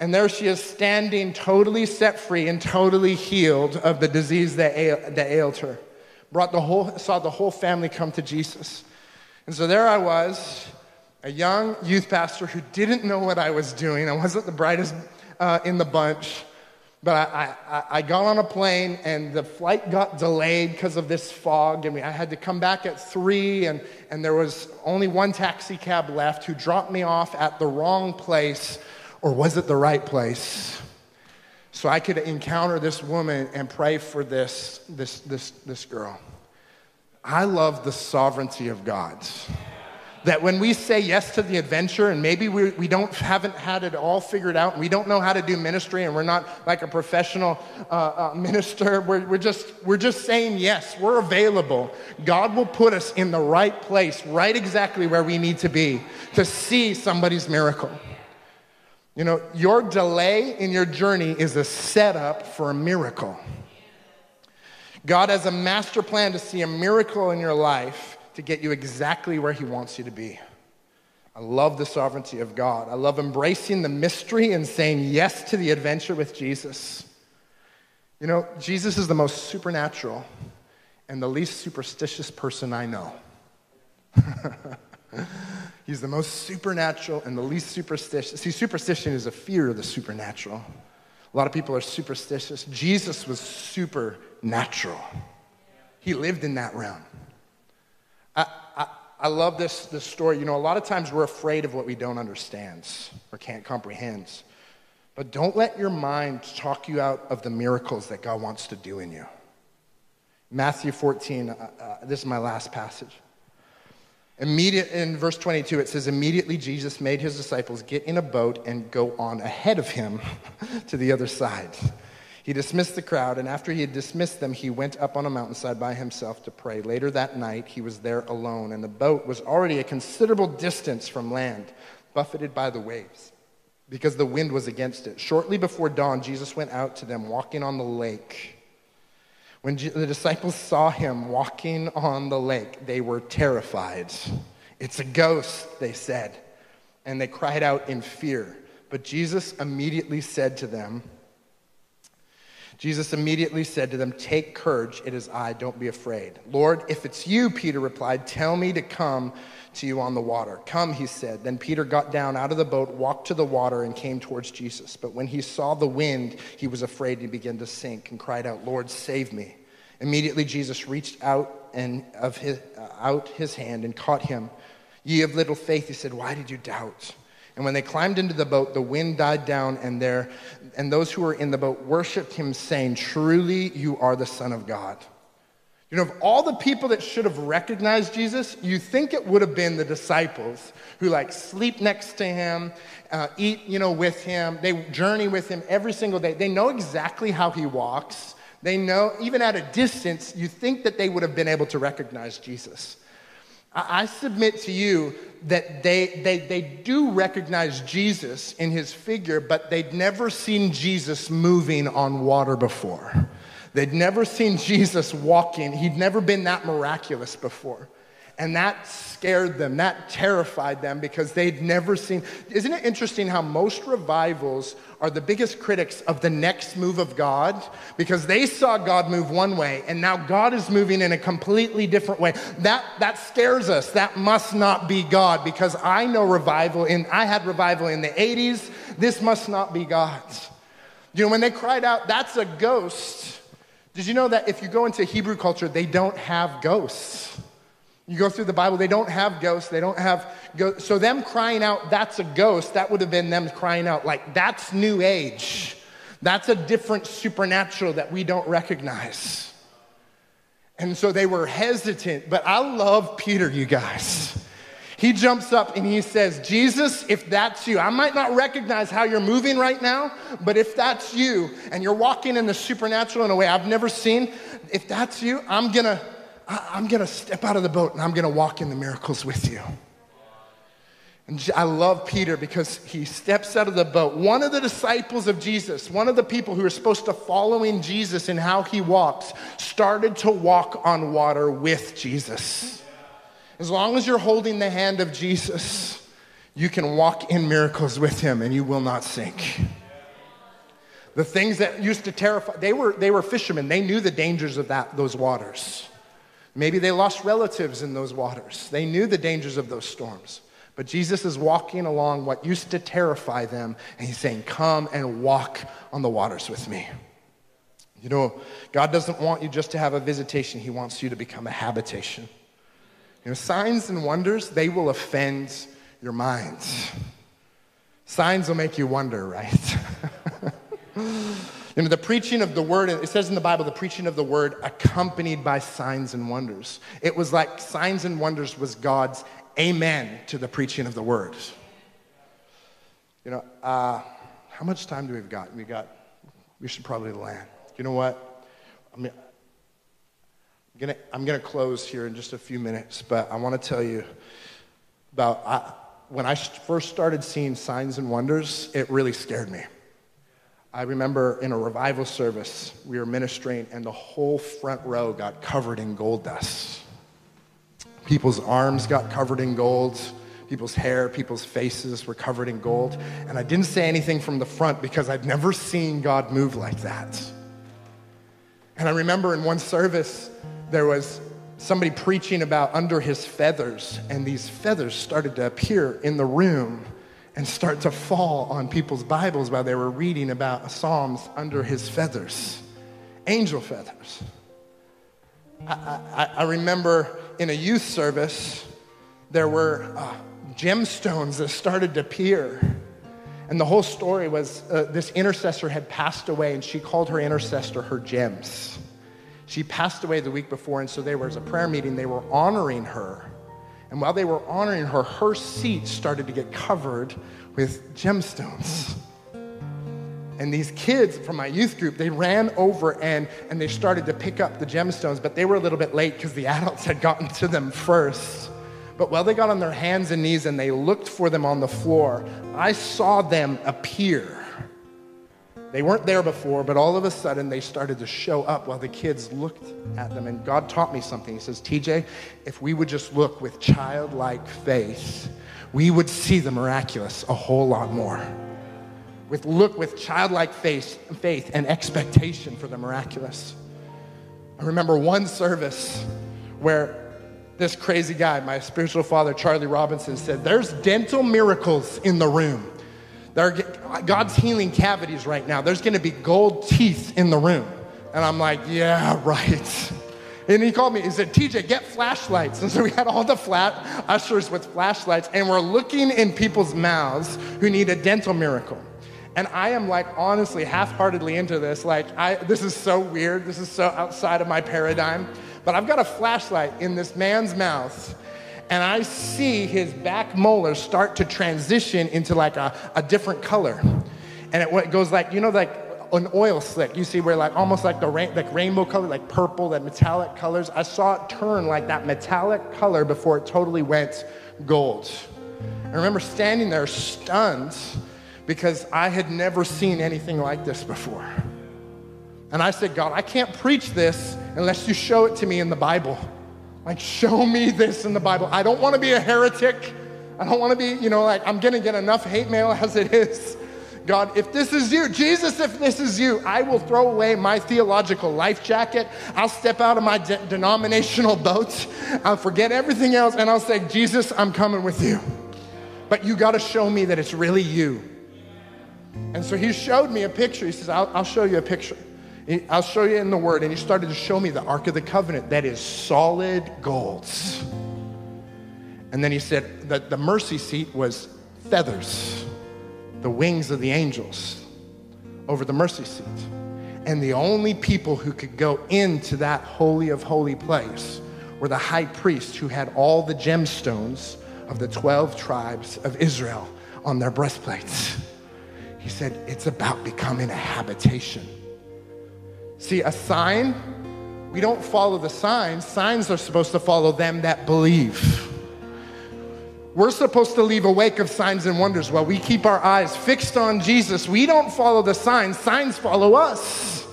And there she is, standing totally set free and totally healed of the disease that ailed her. Saw the whole family come to Jesus. And so there I was, a young youth pastor who didn't know what I was doing. I wasn't the brightest in the bunch, but I got on a plane, and the flight got delayed because of this fog, and I had to come back at 3, and there was only one taxi cab left, who dropped me off at the wrong place, or was it the right place? So I could encounter this woman and pray for this girl. I love the sovereignty of God. That when we say yes to the adventure, and maybe we haven't had it all figured out, and we don't know how to do ministry, and we're not like a professional minister, we're just saying yes. We're available. God will put us in the right place, right exactly where we need to be, to see somebody's miracle. You know, your delay in your journey is a setup for a miracle. God has a master plan to see a miracle in your life, to get you exactly where he wants you to be. I love the sovereignty of God. I love embracing the mystery and saying yes to the adventure with Jesus. You know, Jesus is the most supernatural and the least superstitious person I know. He's the most supernatural and the least superstitious. See, superstition is a fear of the supernatural. A lot of people are superstitious. Jesus was supernatural. He lived in that realm. I love this story. You know, a lot of times we're afraid of what we don't understand or can't comprehend. But don't let your mind talk you out of the miracles that God wants to do in you. Matthew 14, this is my last passage. In verse 22, it says, immediately Jesus made his disciples get in a boat and go on ahead of him to the other side. He dismissed the crowd, and after he had dismissed them, he went up on a mountainside by himself to pray. Later that night, he was there alone, and the boat was already a considerable distance from land, buffeted by the waves, because the wind was against it. Shortly before dawn, Jesus went out to them, walking on the lake. When the disciples saw him walking on the lake, they were terrified. It's a ghost, they said, and they cried out in fear. But Jesus immediately said to them, Jesus immediately said to them, "Take courage, it is I, don't be afraid." "Lord, if it's you," Peter replied, "tell me to come to you on the water." "Come," he said. Then Peter got down out of the boat, walked to the water, and came towards Jesus. But when he saw the wind, he was afraid and began to sink and cried out, "Lord, save me." Immediately Jesus reached out his hand and caught him. "Ye of little faith," he said, "why did you doubt?" And when they climbed into the boat, the wind died down, and those who were in the boat worshipped him, saying, "Truly you are the Son of God." You know, of all the people that should have recognized Jesus, you think it would have been the disciples who sleep next to him, eat with him, they journey with him every single day. They know exactly how he walks. They know, even at a distance, you think that they would have been able to recognize Jesus. I submit to you that they do recognize Jesus in his figure, but they'd never seen Jesus moving on water before. They'd never seen Jesus walking. He'd never been that miraculous before. And that scared them, that terrified them, because they'd never seen. Isn't it interesting how most revivals are the biggest critics of the next move of God? Because they saw God move one way, and now God is moving in a completely different way. That scares us. That must not be God, because I know revival, and I had revival in the 80s. This must not be God. You know, when they cried out, "That's a ghost." Did you know that if you go into Hebrew culture, they don't have ghosts? You go through the Bible, they don't have ghosts. They don't have ghosts. So them crying out, "That's a ghost," that would have been them crying out "That's New Age. That's a different supernatural that we don't recognize." And so they were hesitant, but I love Peter, you guys. He jumps up and he says, "Jesus, if that's you, I might not recognize how you're moving right now, but if that's you and you're walking in the supernatural in a way I've never seen, if that's you, I'm gonna step out of the boat and I'm gonna walk in the miracles with you." And I love Peter because he steps out of the boat. One of the disciples of Jesus, one of the people who are supposed to follow in Jesus and how he walks, started to walk on water with Jesus. As long as you're holding the hand of Jesus, you can walk in miracles with him and you will not sink. The things that used to terrify, they were fishermen. They knew the dangers of those waters. Maybe they lost relatives in those waters. They knew the dangers of those storms. But Jesus is walking along what used to terrify them, and he's saying, "Come and walk on the waters with me." You know, God doesn't want you just to have a visitation. He wants you to become a habitation. You know, signs and wonders, they will offend your minds. Signs will make you wonder, right? You know, the preaching of the word, it says in the Bible, the preaching of the word accompanied by signs and wonders. It was like signs and wonders was God's amen to the preaching of the word. You know, how much time do we have got? We should probably land. You know what? I'm gonna close here in just a few minutes, but I want to tell you about when I first started seeing signs and wonders, it really scared me. I remember in a revival service, we were ministering, and the whole front row got covered in gold dust. People's arms got covered in gold. People's hair, people's faces were covered in gold. And I didn't say anything from the front because I'd never seen God move like that. And I remember in one service, there was somebody preaching about under his feathers, and these feathers started to appear in the room and start to fall on people's Bibles while they were reading about Psalms under his feathers, angel feathers. I remember in a youth service, there were gemstones that started to appear. And the whole story was this intercessor had passed away, and she called her intercessor her gems. She passed away the week before, and so there was a prayer meeting. They were honoring her. And while they were honoring her, her seat started to get covered with gemstones. And these kids from my youth group, they ran over and they started to pick up the gemstones, but they were a little bit late because the adults had gotten to them first. But while they got on their hands and knees and they looked for them on the floor, I saw them appear. They weren't there before, but all of a sudden they started to show up while the kids looked at them. And God taught me something. He says, "TJ, if we would just look with childlike faith, we would see the miraculous a whole lot more." with childlike faith and expectation for the miraculous. I remember one service where this crazy guy, my spiritual father, Charlie Robinson, said, "There's dental miracles in the room. God's healing cavities right now. There's going to be gold teeth in the room." And I'm like, "Yeah, right." And he called me. He said, "TJ, get flashlights." And so we had all the ushers with flashlights, and we're looking in people's mouths who need a dental miracle. And I am like, honestly, half-heartedly into this. Like, this is so weird. This is so outside of my paradigm. But I've got a flashlight in this man's mouth, and I see his back molar start to transition into like a different color. And it goes like, you know, like an oil slick. You see where like almost like the rainbow color, like purple, that metallic colors. I saw it turn like that metallic color before it totally went gold. I remember standing there stunned because I had never seen anything like this before. And I said, "God, I can't preach this unless you show it to me in the Bible. Like, show me this in the Bible. I don't want to be a heretic. I don't want to be, you know, like, I'm going to get enough hate mail as it is. God, if this is you, Jesus, if this is you, I will throw away my theological life jacket. I'll step out of my denominational boat. I'll forget everything else, and I'll say, Jesus, I'm coming with you. But you got to show me that it's really you." And so he showed me a picture. He says, I'll show you a picture. I'll show you in the Word. And he started to show me the Ark of the Covenant that is solid gold. And then he said that the mercy seat was feathers, the wings of the angels over the mercy seat. And the only people who could go into that holy of holy place were the high priest who had all the gemstones of the 12 tribes of Israel on their breastplates. He said, it's about becoming a habitation. See, a sign, we don't follow the signs. Signs are supposed to follow them that believe. We're supposed to leave a wake of signs and wonders while we keep our eyes fixed on Jesus. We don't follow the signs. Signs follow us.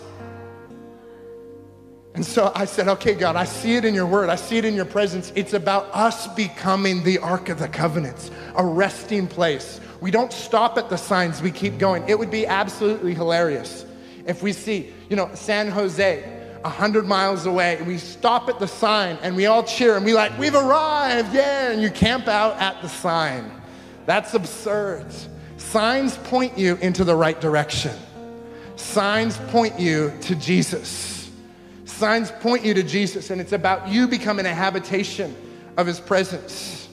And so I said, okay, God, I see it in your Word. I see it in your presence. It's about us becoming the Ark of the Covenant, a resting place. We don't stop at the signs. We keep going. It would be absolutely hilarious if we see, you know, San Jose, 100 miles away, and we stop at the sign, and we all cheer, and we like, we've arrived, yeah, and you camp out at the sign. That's absurd. Signs point you into the right direction. Signs point you to Jesus. Signs point you to Jesus, and it's about you becoming a habitation of his presence.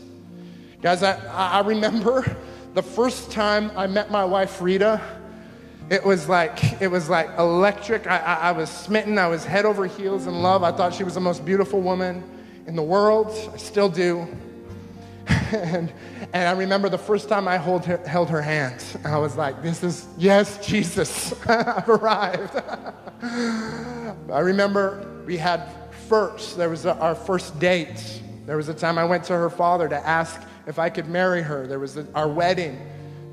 Guys, I remember the first time I met my wife, Rita. It was like electric. I was smitten. I was head over heels in love. I thought she was the most beautiful woman in the world. I still do. And I remember the first time I held her hand. I was like, this is, yes, Jesus. I've arrived. I remember we had our first date. There was a time I went to her father to ask if I could marry her. There was our wedding.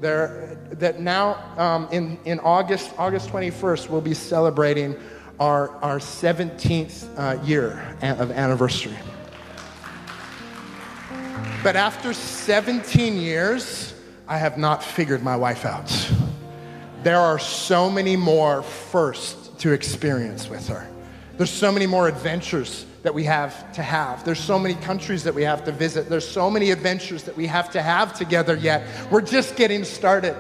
In August 21st, we'll be celebrating our 17th year of anniversary. But after 17 years, I have not figured my wife out. There are so many more firsts to experience with her. There's so many more adventures that we have to have. There's so many countries that we have to visit. There's so many adventures that we have to have together yet. We're just getting started.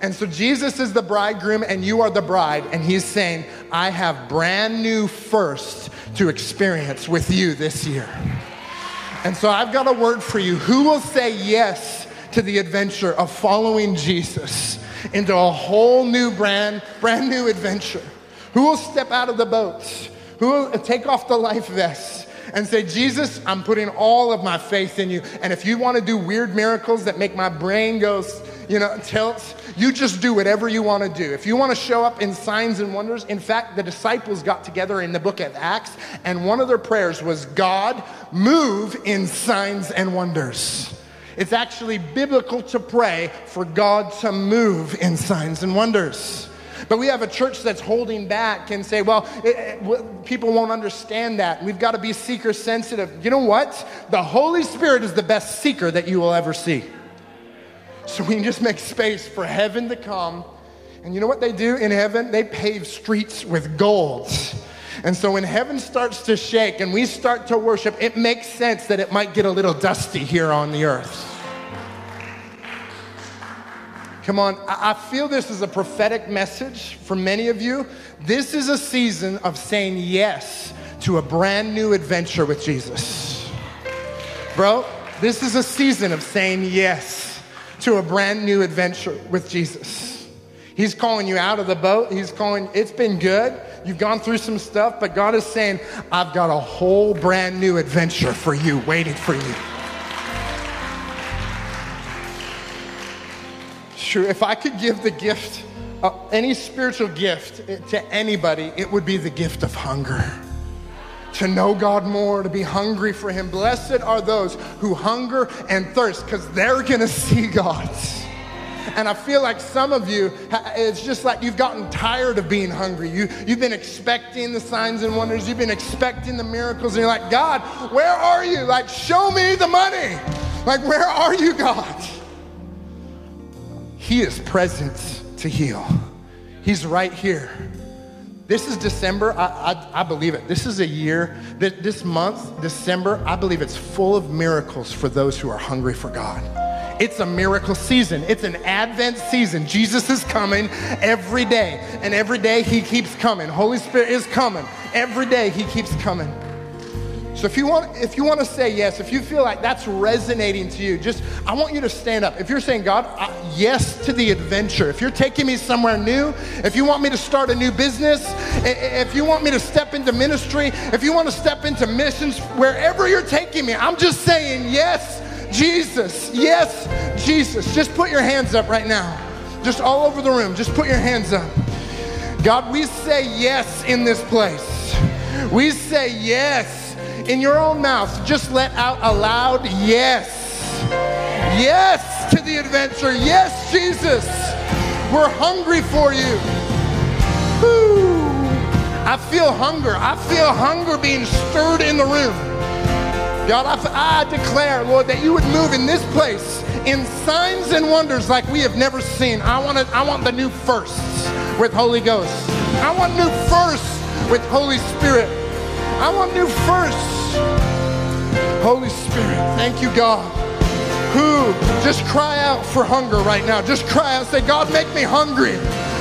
And so Jesus is the bridegroom and you are the bride. And he's saying, I have brand new firsts to experience with you this year. And so I've got a word for you. Who will say yes to the adventure of following Jesus into a whole new brand new adventure? Who will step out of the boat? Who will take off the life vests and say, Jesus, I'm putting all of my faith in you. And if you want to do weird miracles that make my brain go, you know, tilt, you just do whatever you want to do. If you want to show up in signs and wonders. In fact, the disciples got together in the book of Acts, and one of their prayers was, God, move in signs and wonders. It's actually biblical to pray for God to move in signs and wonders. But we have a church that's holding back and say, well, people won't understand that. We've got to be seeker sensitive. You know what? The Holy Spirit is the best seeker that you will ever see. So we can just make space for heaven to come And you know what they do in heaven? They pave streets with gold. And so when heaven starts to shake and we start to worship, it makes sense that it might get a little dusty here on the earth. Come on, I feel this is a prophetic message for many of you. This is a season of saying yes to a brand new adventure with Jesus. Bro, this is a season of saying yes to a brand new adventure with Jesus. He's calling you out of the boat. He's calling, it's been good. You've gone through some stuff, but God is saying, I've got a whole brand new adventure for you, waiting for you. Sure, if I could give the gift, any spiritual gift to anybody, it would be the gift of hunger. To know God more, to be hungry for Him. Blessed are those who hunger and thirst, because they're gonna see God. And I feel like some of you, it's just like you've gotten tired of being hungry. You've been expecting the signs and wonders. You've been expecting the miracles. And you're like, God, where are you? Like, show me the money. Like, where are you, God? He is present to heal. He's right here. This is December. I believe it. This is a year, this month, December, I believe it's full of miracles for those who are hungry for God. It's a miracle season. It's an Advent season. Jesus is coming every day, and every day He keeps coming. Holy Spirit is coming. Every day He keeps coming. So if you want to say yes, if you feel like that's resonating to you, I want you to stand up. If you're saying, God, yes to the adventure. If you're taking me somewhere new, if you want me to start a new business, if you want me to step into ministry, if you want to step into missions, wherever you're taking me, I'm just saying yes, Jesus. Yes, Jesus. Just put your hands up right now. Just all over the room. Just put your hands up. God, we say yes in this place. We say yes. In your own mouth, just let out a loud yes. Yes to the adventure. Yes, Jesus. We're hungry for you. Woo. I feel hunger. I feel hunger being stirred in the room. God, I declare, Lord, that you would move in this place in signs and wonders like we have never seen. I want the new firsts with Holy Ghost. I want new firsts with Holy Spirit. I want new first. Holy Spirit, thank you, God. Who? Just cry out for hunger right now. Just cry out. Say, God, make me hungry.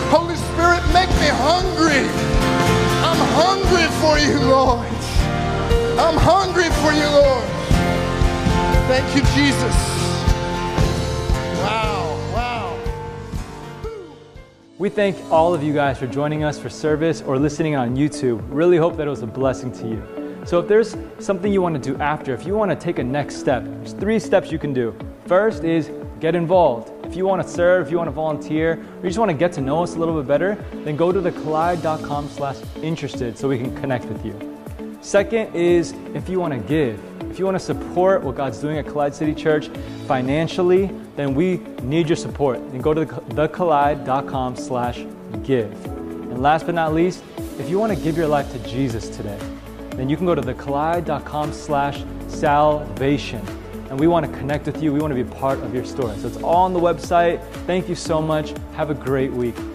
Holy Spirit, make me hungry. I'm hungry for you, Lord. I'm hungry for you, Lord. Thank you, Jesus. Wow, wow. We thank all of you guys for joining us for service or listening on YouTube. Really hope that it was a blessing to you. So if there's something you want to do after, if you want to take a next step, there's 3 steps you can do. First is get involved. If you want to serve, if you want to volunteer, or you just want to get to know us a little bit better, then go to thecollide.com/interested so we can connect with you. Second is if you want to give. If you want to support what God's doing at Collide City Church financially, then we need your support. Then go to thecollide.com/give. And last but not least, if you want to give your life to Jesus today, then you can go to thecollide.com/salvation. And we want to connect with you. We want to be part of your story. So it's all on the website. Thank you so much. Have a great week.